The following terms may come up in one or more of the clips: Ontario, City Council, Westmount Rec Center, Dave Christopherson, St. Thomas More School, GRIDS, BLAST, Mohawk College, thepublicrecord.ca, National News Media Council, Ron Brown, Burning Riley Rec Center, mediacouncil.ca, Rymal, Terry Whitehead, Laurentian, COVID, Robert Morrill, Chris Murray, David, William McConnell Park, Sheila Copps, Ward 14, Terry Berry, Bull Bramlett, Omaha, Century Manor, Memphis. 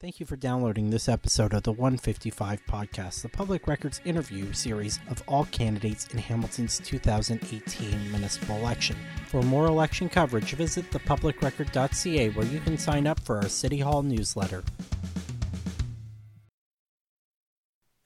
Thank you for downloading this episode of the 155 Podcast, the Public Record's interview series of all candidates in Hamilton's 2018 municipal election. For more election coverage, visit thepublicrecord.ca, where you can sign up for our City Hall newsletter.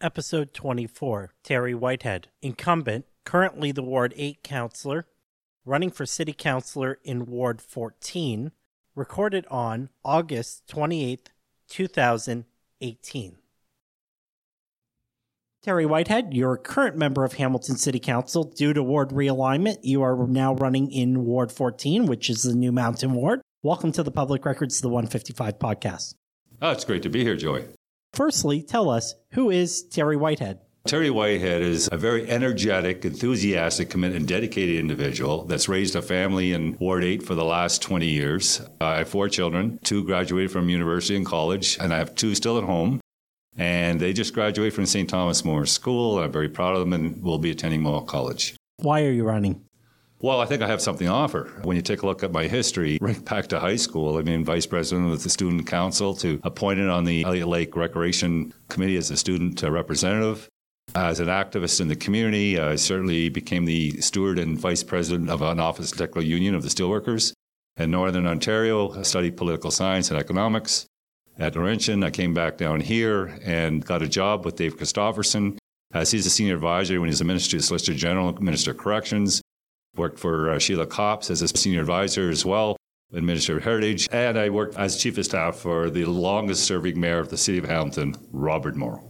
Episode 24, Terry Whitehead, incumbent, currently the Ward 8 councillor, running for city councillor in Ward 14, recorded on August 28th, 2018. Terry Whitehead, you're a current member of Hamilton City Council. Due to ward realignment, you are now running in Ward 14, which is the new Mountain Ward. Welcome to the Public Records, the 155 Podcast. Oh, it's great to be here, Joey. Firstly, tell us, who is Terry Whitehead? Terry Whitehead is a very energetic, enthusiastic, committed, and dedicated individual that's raised a family in Ward 8 for the last 20 years. I have four children. Two graduated from university and college, and I have two still at home. And they just graduated from St. Thomas More School. I'm very proud of them and will be attending Mohawk College. Why are you running? Well, I think I have something to offer. When you take a look at my history, right back to high school, I've been vice president of the student council, to appointed on the Elliott Lake Recreation Committee as a student representative. As an activist in the community, I certainly became the steward and vice president of an office technical union of the steelworkers. In Northern Ontario, I studied political science and economics. At Laurentian, I came back down here and got a job with Dave Christopherson, as he's a senior advisor when he was a minister to Solicitor General, Minister of Corrections. Worked for Sheila Copps as a senior advisor as well, Minister of Heritage, and I worked as chief of staff for the longest-serving mayor of the city of Hamilton, Robert Morrill.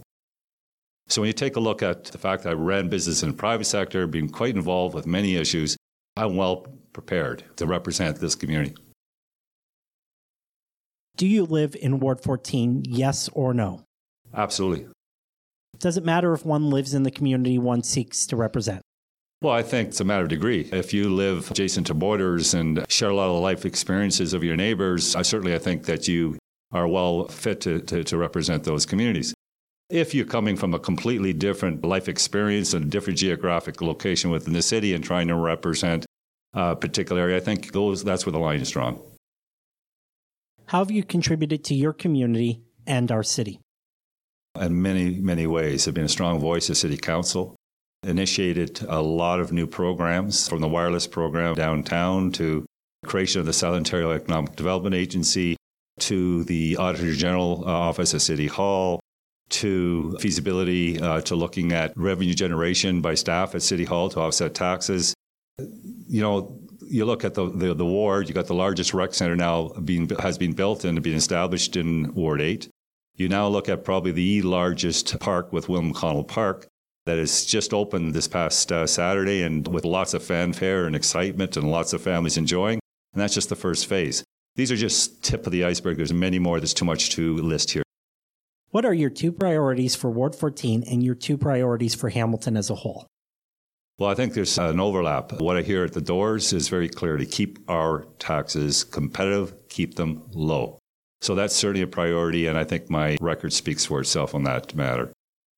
So when you take a look at the fact that I ran business in the private sector, being quite involved with many issues, I'm well prepared to represent this community. Do you live in Ward 14, yes or no? Absolutely. Does it matter if one lives in the community one seeks to represent? Well, I think it's a matter of degree. If you live adjacent to borders and share a lot of life experiences of your neighbors, I think that you are well fit to represent those communities. If you're coming from a completely different life experience and a different geographic location within the city and trying to represent a particular area, I think that's where the line is drawn. How have you contributed to your community and our city? In many, many ways. I've been a strong voice at City Council. Initiated a lot of new programs, from the wireless program downtown to creation of the South Ontario Economic Development Agency, to the Auditor General Office at City Hall, to feasibility, to looking at revenue generation by staff at City Hall to offset taxes. You know, you look at the ward, you got the largest rec center now has been built and been established in Ward 8. You now look at probably the largest park with William McConnell Park, that is just opened this past Saturday, and with lots of fanfare and excitement and lots of families enjoying. And that's just the first phase. These are just tip of the iceberg. There's many more. There's too much to list here. What are your two priorities for Ward 14 and your two priorities for Hamilton as a whole? Well, I think there's an overlap. What I hear at the doors is very clear: to keep our taxes competitive, keep them low. So that's certainly a priority, and I think my record speaks for itself on that matter.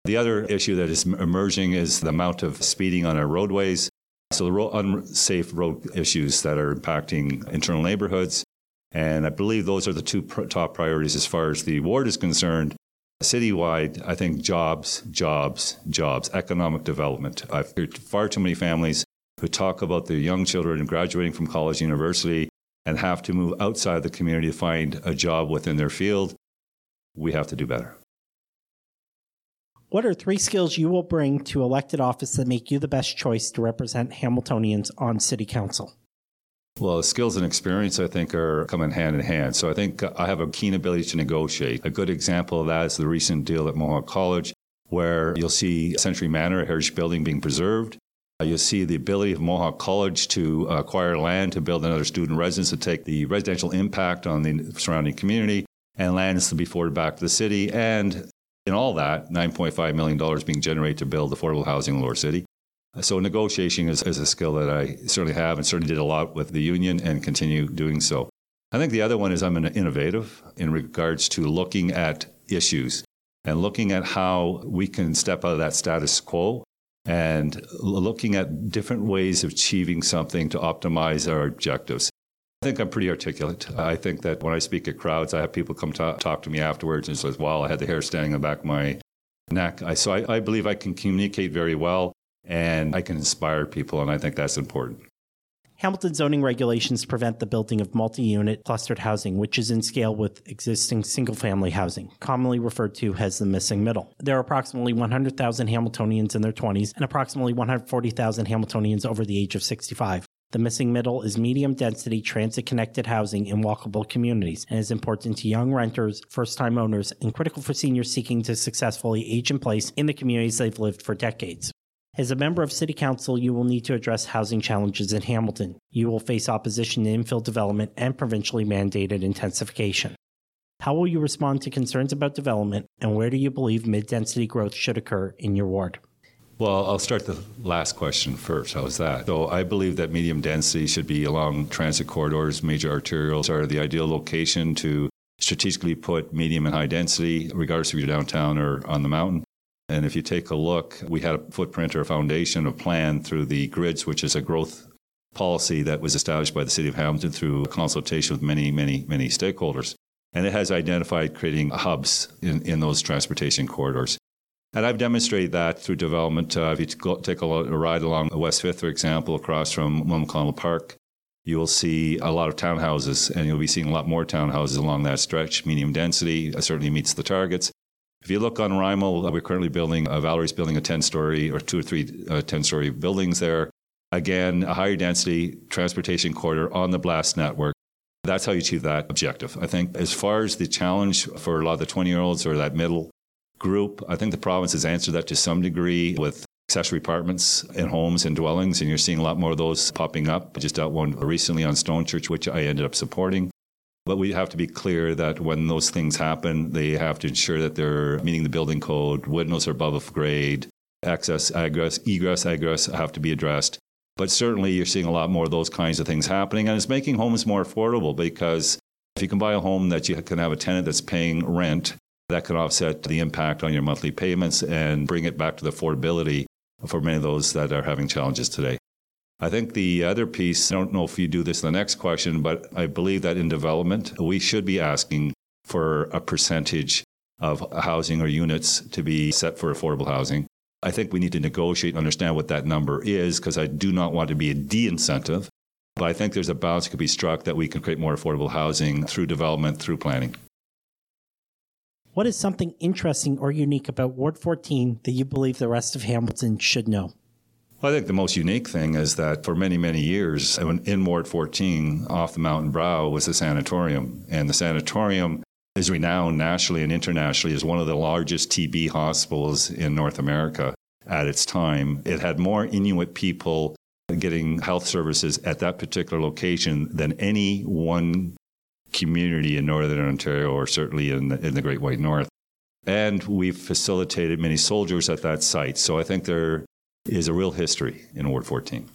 The other issue that is emerging is the amount of speeding on our roadways. So the unsafe road issues that are impacting internal neighborhoods. And I believe those are the two top priorities as far as the ward is concerned. Citywide, I think jobs, economic development. I've heard far too many families who talk about their young children graduating from college, university, and have to move outside the community to find a job within their field. We have to do better. What are three skills you will bring to elected office that make you the best choice to represent Hamiltonians on City Council? Well, skills and experience, I think, are coming hand in hand. So I think I have a keen ability to negotiate. A good example of that is the recent deal at Mohawk College, where you'll see Century Manor, a heritage building, being preserved. You'll see the ability of Mohawk College to acquire land to build another student residence to take the residential impact on the surrounding community, and land is to be forwarded back to the city. And in all that, $9.5 million being generated to build affordable housing in Lower City. So negotiation is a skill that I certainly have, and certainly did a lot with the union and continue doing so. I think the other one is I'm innovative in regards to looking at issues and looking at how we can step out of that status quo and looking at different ways of achieving something to optimize our objectives. I think I'm pretty articulate. I think that when I speak at crowds, I have people come talk to me afterwards and says, wow, I had the hair standing on the back of my neck. So I believe I can communicate very well and I can inspire people, and I think that's important. Hamilton zoning regulations prevent the building of multi-unit clustered housing, which is in scale with existing single-family housing, commonly referred to as the missing middle. There are approximately 100,000 Hamiltonians in their 20s and approximately 140,000 Hamiltonians over the age of 65. The missing middle is medium-density, transit-connected housing in walkable communities and is important to young renters, first-time owners, and critical for seniors seeking to successfully age in place in the communities they've lived for decades. As a member of City Council, you will need to address housing challenges in Hamilton. You will face opposition to infill development and provincially mandated intensification. How will you respond to concerns about development, and where do you believe mid-density growth should occur in your ward? Well, I'll start the last question first. How's that? So I believe that medium density should be along transit corridors. Major arterials are the ideal location to strategically put medium and high density, regardless if you're downtown or on the mountain. And if you take a look, we had a footprint or a foundation, a plan through the GRIDS, which is a growth policy that was established by the City of Hamilton through consultation with many, many, many stakeholders. And it has identified creating hubs in those transportation corridors. And I've demonstrated that through development. If you take a ride along West Fifth, for example, across from William McConnell Park, you will see a lot of townhouses, and you'll be seeing a lot more townhouses along that stretch. Medium density certainly meets the targets. If you look on Rymal, we're currently building, Valerie's building a 10-story or two or three 10-story buildings there. Again, a higher density transportation corridor on the BLAST network. That's how you achieve that objective. I think as far as the challenge for a lot of the 20-year-olds or that middle group, I think the province has answered that to some degree with accessory apartments and homes and dwellings, and you're seeing a lot more of those popping up. I just dealt one recently on Stonechurch, which I ended up supporting. But we have to be clear that when those things happen, they have to ensure that they're meeting the building code, windows are above grade, access, egress have to be addressed. But certainly you're seeing a lot more of those kinds of things happening, and it's making homes more affordable, because if you can buy a home that you can have a tenant that's paying rent, that can offset the impact on your monthly payments and bring it back to the affordability for many of those that are having challenges today. I think the other piece, I don't know if you do this in the next question, but I believe that in development, we should be asking for a percentage of housing or units to be set for affordable housing. I think we need to negotiate and understand what that number is, because I do not want to be a de-incentive, but I think there's a balance that could be struck that we can create more affordable housing through development, through planning. What is something interesting or unique about Ward 14 that you believe the rest of Hamilton should know? I think the most unique thing is that for many, many years in Ward 14, off the mountain brow, was the sanatorium. And the sanatorium is renowned nationally and internationally as one of the largest TB hospitals in North America at its time. It had more Inuit people getting health services at that particular location than any one community in Northern Ontario, or certainly in the Great White North. And we've facilitated many soldiers at that site. So I think there is a real history in Ward 14.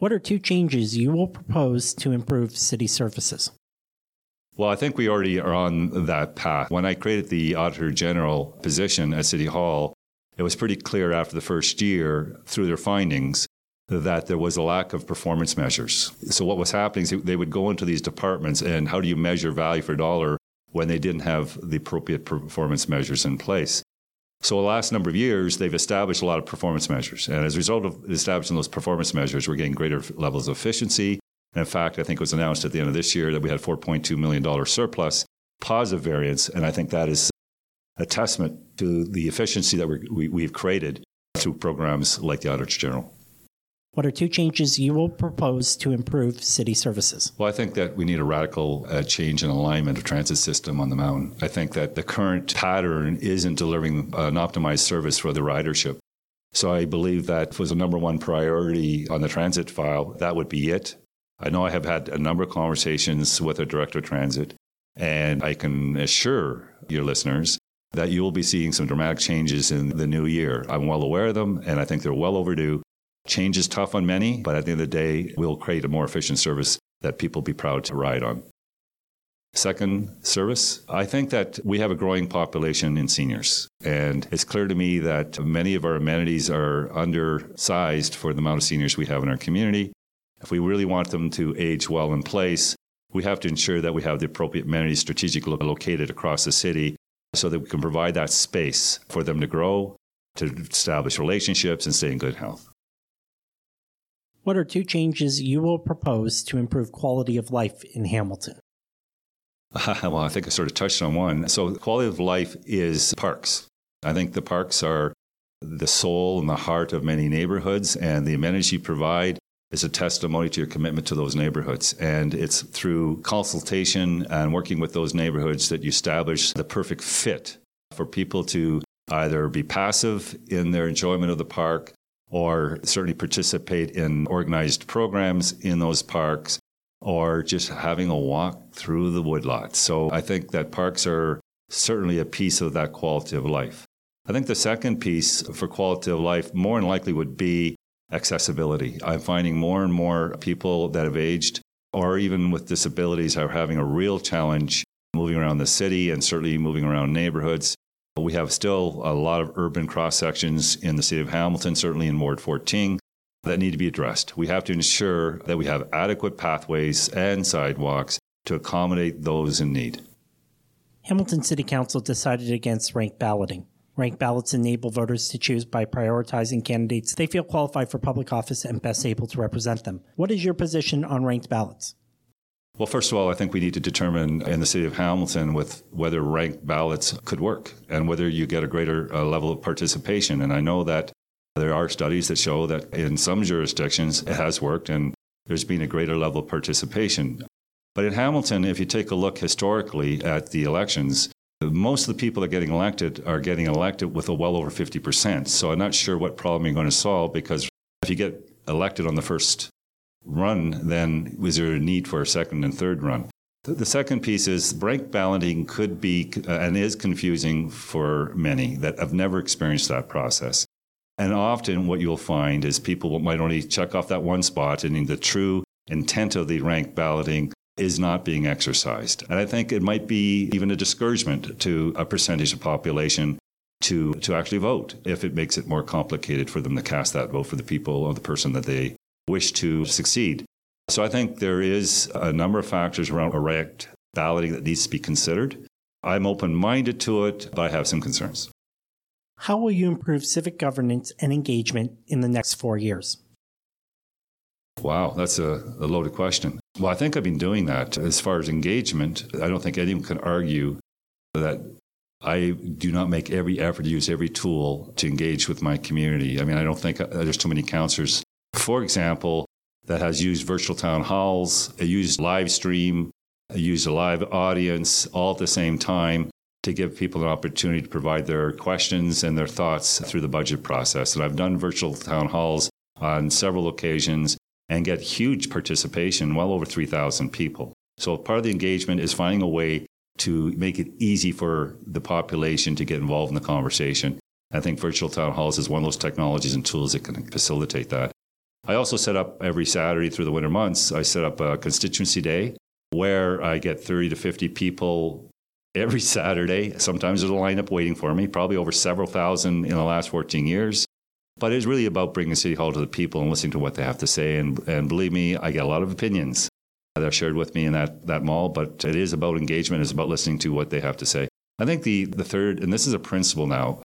What are two changes you will propose to improve city services? Well, I think we already are on that path. When I created the Auditor General position at City Hall, it was pretty clear after the first year, through their findings, that there was a lack of performance measures. So what was happening is they would go into these departments, and how do you measure value for dollar when they didn't have the appropriate performance measures in place? So the last number of years, they've established a lot of performance measures. And as a result of establishing those performance measures, we're getting greater levels of efficiency. And in fact, I think it was announced at the end of this year that we had $4.2 million surplus, positive variance. And I think that is a testament to the efficiency that we've created through programs like the Auditor General. What are two changes you will propose to improve city services? Well, I think that we need a radical change in alignment of transit system on the mountain. I think that the current pattern isn't delivering an optimized service for the ridership. So I believe that if it was a number one priority on the transit file, that would be it. I know I have had a number of conversations with the Director of Transit, and I can assure your listeners that you will be seeing some dramatic changes in the new year. I'm well aware of them, and I think they're well overdue. Change is tough on many, but at the end of the day, we'll create a more efficient service that people will be proud to ride on. Second, service. I think that we have a growing population in seniors, and it's clear to me that many of our amenities are undersized for the amount of seniors we have in our community. If we really want them to age well in place, we have to ensure that we have the appropriate amenities strategically located across the city so that we can provide that space for them to grow, to establish relationships, and stay in good health. What are two changes you will propose to improve quality of life in Hamilton? Well, I think I sort of touched on one. So quality of life is parks. I think the parks are the soul and the heart of many neighborhoods, and the amenities you provide is a testimony to your commitment to those neighborhoods. And it's through consultation and working with those neighborhoods that you establish the perfect fit for people to either be passive in their enjoyment of the park or certainly participate in organized programs in those parks or just having a walk through the woodlot. So I think that parks are certainly a piece of that quality of life. I think the second piece for quality of life more than likely would be accessibility. I'm finding more and more people that have aged or even with disabilities are having a real challenge moving around the city and certainly moving around neighborhoods. We have still a lot of urban cross-sections in the city of Hamilton, certainly in Ward 14, that need to be addressed. We have to ensure that we have adequate pathways and sidewalks to accommodate those in need. Hamilton City Council decided against ranked balloting. Ranked ballots enable voters to choose by prioritizing candidates they feel qualified for public office and best able to represent them. What is your position on ranked ballots? Well, first of all, I think we need to determine in the city of Hamilton with whether ranked ballots could work and whether you get a greater level of participation. And I know that there are studies that show that in some jurisdictions it has worked and there's been a greater level of participation. But in Hamilton, if you take a look historically at the elections, most of the people that are getting elected with a well over 50%. So I'm not sure what problem you're going to solve, because if you get elected on the first run, then was there a need for a second and third run? The second piece is ranked balloting could be and is confusing for many that have never experienced that process. And often what you'll find is people might only check off that one spot, and the true intent of the ranked balloting is not being exercised. And I think it might be even a discouragement to a percentage of population to actually vote if it makes it more complicated for them to cast that vote for the people or the person that they wish to succeed. So I think there is a number of factors around ranked balloting that needs to be considered. I'm open-minded to it, but I have some concerns. How will you improve civic governance and engagement in the next 4 years? Wow, that's a loaded question. Well, I think I've been doing that. As far as engagement, I don't think anyone can argue that I do not make every effort to use every tool to engage with my community. I mean, I don't think there's too many councillors, for example, that has used virtual town halls, used live stream, used a live audience all at the same time to give people an opportunity to provide their questions and their thoughts through the budget process. And I've done virtual town halls on several occasions and get huge participation, well over 3,000 people. So part of the engagement is finding a way to make it easy for the population to get involved in the conversation. I think virtual town halls is one of those technologies and tools that can facilitate that. I also set up every Saturday through the winter months, I set up a constituency day where I get 30 to 50 people every Saturday. Sometimes there's a lineup waiting for me, probably over several thousand in the last 14 years. But it's really about bringing City Hall to the people and listening to what they have to say. And believe me, I get a lot of opinions that are shared with me in that mall, but it is about engagement. It's about listening to what they have to say. I think the third, and this is a principle now,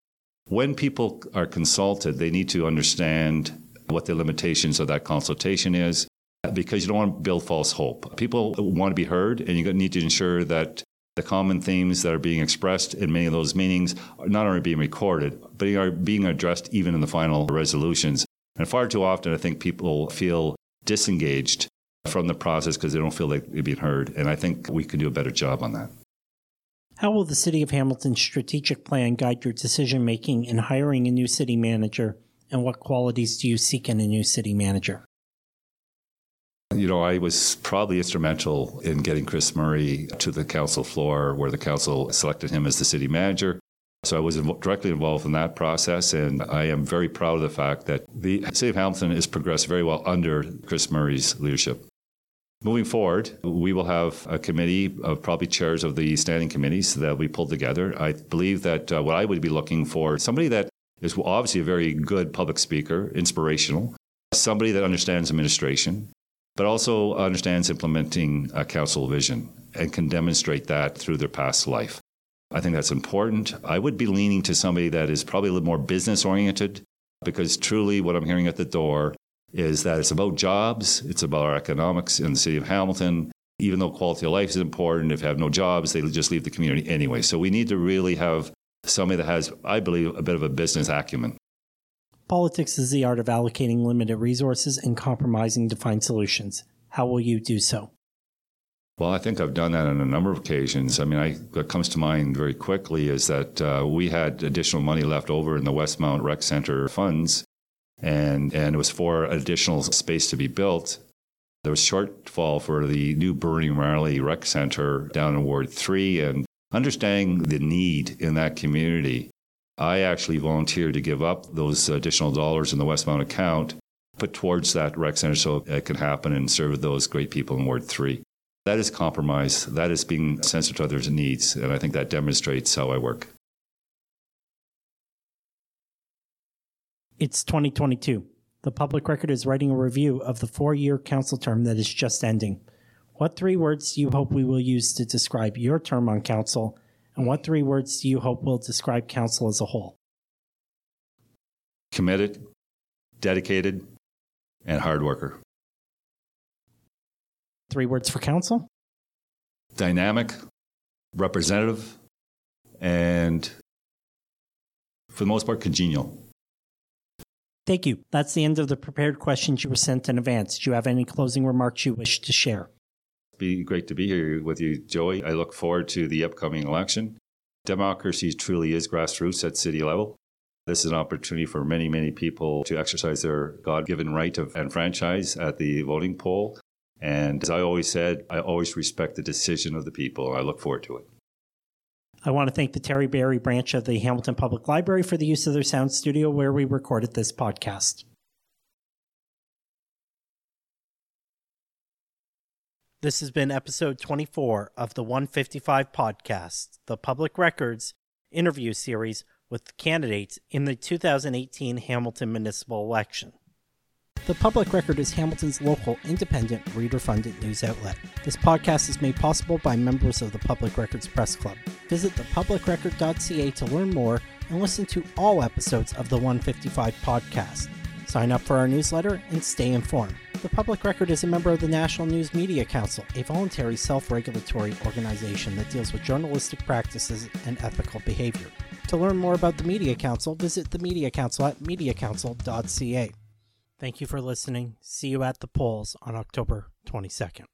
when people are consulted, they need to understand what the limitations of that consultation is, because you don't want to build false hope. People want to be heard, and you need to ensure that the common themes that are being expressed in many of those meetings are not only being recorded, but are being addressed even in the final resolutions. And far too often, I think people feel disengaged from the process because they don't feel like they've been heard. And I think we can do a better job on that. How will the City of Hamilton's strategic plan guide your decision-making in hiring a new city manager, and what qualities do you seek in a new city manager? You know, I was probably instrumental in getting Chris Murray to the council floor, where the council selected him as the city manager. So I was directly involved in that process, and I am very proud of the fact that the city of Hamilton has progressed very well under Chris Murray's leadership. Moving forward, we will have a committee of probably chairs of the standing committees that we pulled together. I believe that what I would be looking for is somebody that is obviously a very good public speaker, inspirational, somebody that understands administration, but also understands implementing a council vision and can demonstrate that through their past life. I think that's important. I would be leaning to somebody that is probably a little more business-oriented, because truly what I'm hearing at the door is that it's about jobs, it's about our economics in the city of Hamilton. Even though quality of life is important, if they have no jobs, they just leave the community anyway. So we need to really have somebody that has, I believe, a bit of a business acumen. Politics is the art of allocating limited resources and compromising to find solutions. How will you do so? Well, I think I've done that on a number of occasions. I mean, what comes to mind very quickly is that we had additional money left over in the Westmount Rec Center funds, and it was for additional space to be built. There was shortfall for the new Burning Riley Rec Center down in Ward 3, and understanding the need in that community, I actually volunteered to give up those additional dollars in the Westmount account, put towards that rec center so it can happen and serve those great people in Ward 3. That is compromise. That is being sensitive to others' needs, and I think that demonstrates how I work. It's 2022. The Public Record is writing a review of the 4-year council term that is just ending. What 3 words do you hope we will use to describe your term on council, and what 3 words do you hope will describe council as a whole? Committed, dedicated, and hard worker. 3 words for council? Dynamic, representative, and for the most part, congenial. Thank you. That's the end of the prepared questions you were sent in advance. Do you have any closing remarks you wish to share? It'd be great to be here with you, Joey. I look forward to the upcoming election. Democracy truly is grassroots at city level. This is an opportunity for many, many people to exercise their God-given right of enfranchise at the voting poll. And as I always said, I always respect the decision of the people. I look forward to it. I want to thank the Terry Berry branch of the Hamilton Public Library for the use of their sound studio where we recorded this podcast. This has been episode 24 of the 155 podcast, the Public Record's interview series with candidates in the 2018 Hamilton municipal election. The Public Record is Hamilton's local, independent, reader-funded news outlet. This podcast is made possible by members of the Public Records Press Club. Visit thepublicrecord.ca to learn more and listen to all episodes of the 155 podcast. Sign up for our newsletter and stay informed. The Public Record is a member of the National News Media Council, a voluntary self-regulatory organization that deals with journalistic practices and ethical behavior. To learn more about the Media Council, visit the Media Council at mediacouncil.ca. Thank you for listening. See you at the polls on October 22nd.